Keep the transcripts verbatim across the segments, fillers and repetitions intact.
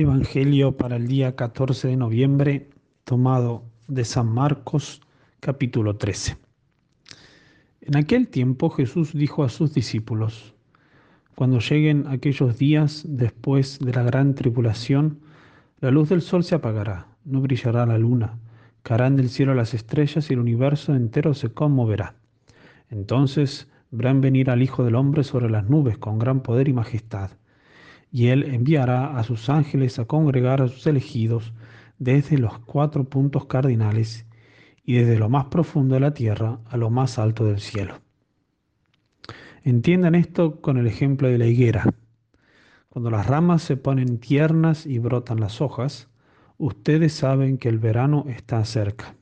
Evangelio para el día catorce de noviembre, tomado de San Marcos, capítulo trece. En aquel tiempo Jesús dijo a sus discípulos: cuando lleguen aquellos días después de la gran tribulación, la luz del sol se apagará, no brillará la luna, caerán del cielo las estrellas y el universo entero se conmoverá. Entonces verán venir al Hijo del Hombre sobre las nubes con gran poder y majestad. Y Él enviará a sus ángeles a congregar a sus elegidos desde los cuatro puntos cardinales y desde lo más profundo de la tierra a lo más alto del cielo. Entiendan esto con el ejemplo de la higuera. Cuando las ramas se ponen tiernas y brotan las hojas, ustedes saben que el verano está cerca.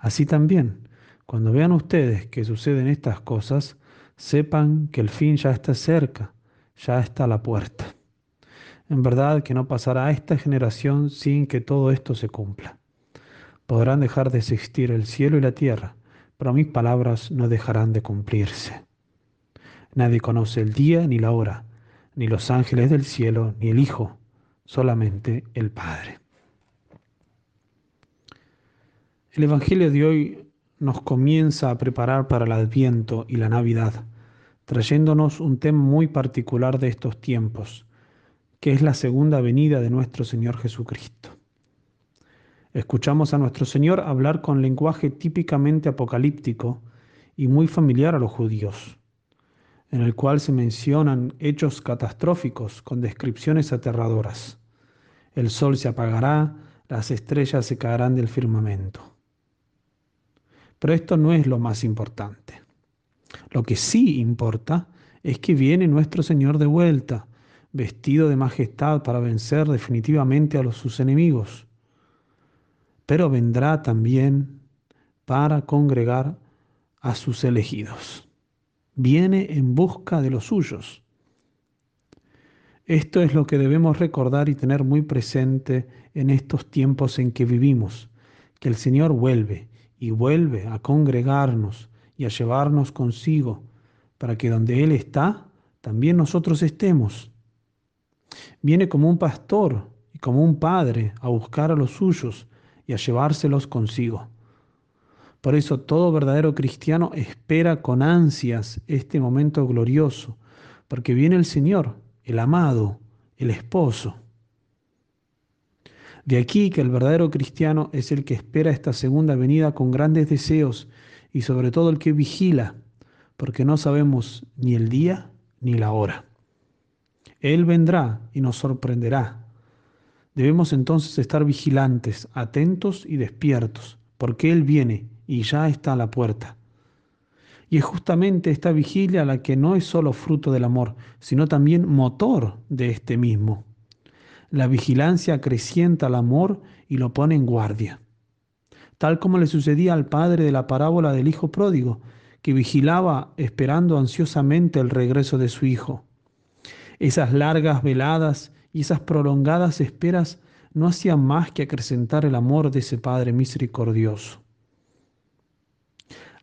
Así también, cuando vean ustedes que suceden estas cosas, sepan que el fin ya está cerca. Ya está a la puerta. En verdad que no pasará esta generación sin que todo esto se cumpla. Podrán dejar de existir el cielo y la tierra, pero mis palabras no dejarán de cumplirse. Nadie conoce el día ni la hora, ni los ángeles del cielo, ni el Hijo, solamente el Padre. El Evangelio de hoy nos comienza a preparar para el Adviento y la Navidad, trayéndonos un tema muy particular de estos tiempos, que es la segunda venida de nuestro Señor Jesucristo. Escuchamos a nuestro Señor hablar con lenguaje típicamente apocalíptico y muy familiar a los judíos, en el cual se mencionan hechos catastróficos con descripciones aterradoras. El sol se apagará, las estrellas se caerán del firmamento. Pero esto no es lo más importante. Lo que sí importa es que viene nuestro Señor de vuelta, vestido de majestad para vencer definitivamente a los sus enemigos. Pero vendrá también para congregar a sus elegidos. Viene en busca de los suyos. Esto es lo que debemos recordar y tener muy presente en estos tiempos en que vivimos, que el Señor vuelve y vuelve a congregarnos y a llevarnos consigo, para que donde Él está, también nosotros estemos. Viene como un pastor y como un padre a buscar a los suyos y a llevárselos consigo. Por eso todo verdadero cristiano espera con ansias este momento glorioso, porque viene el Señor, el amado, el esposo. De aquí que el verdadero cristiano es el que espera esta segunda venida con grandes deseos, y sobre todo el que vigila, porque no sabemos ni el día ni la hora. Él vendrá y nos sorprenderá. Debemos entonces estar vigilantes, atentos y despiertos, porque Él viene y ya está a la puerta. Y es justamente esta vigilia la que no es solo fruto del amor, sino también motor de este mismo. La vigilancia acrecienta el amor y lo pone en guardia, tal como le sucedía al padre de la parábola del hijo pródigo, que vigilaba esperando ansiosamente el regreso de su hijo. Esas largas veladas y esas prolongadas esperas no hacían más que acrecentar el amor de ese Padre misericordioso.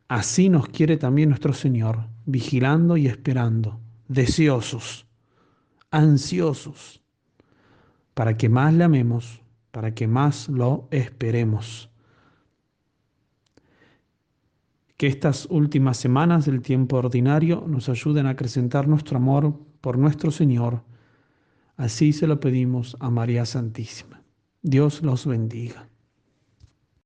Así nos quiere también nuestro Señor, vigilando y esperando, deseosos, ansiosos, para que más le amemos, para que más lo esperemos. Que estas últimas semanas del tiempo ordinario nos ayuden a acrecentar nuestro amor por nuestro Señor. Así se lo pedimos a María Santísima. Dios los bendiga.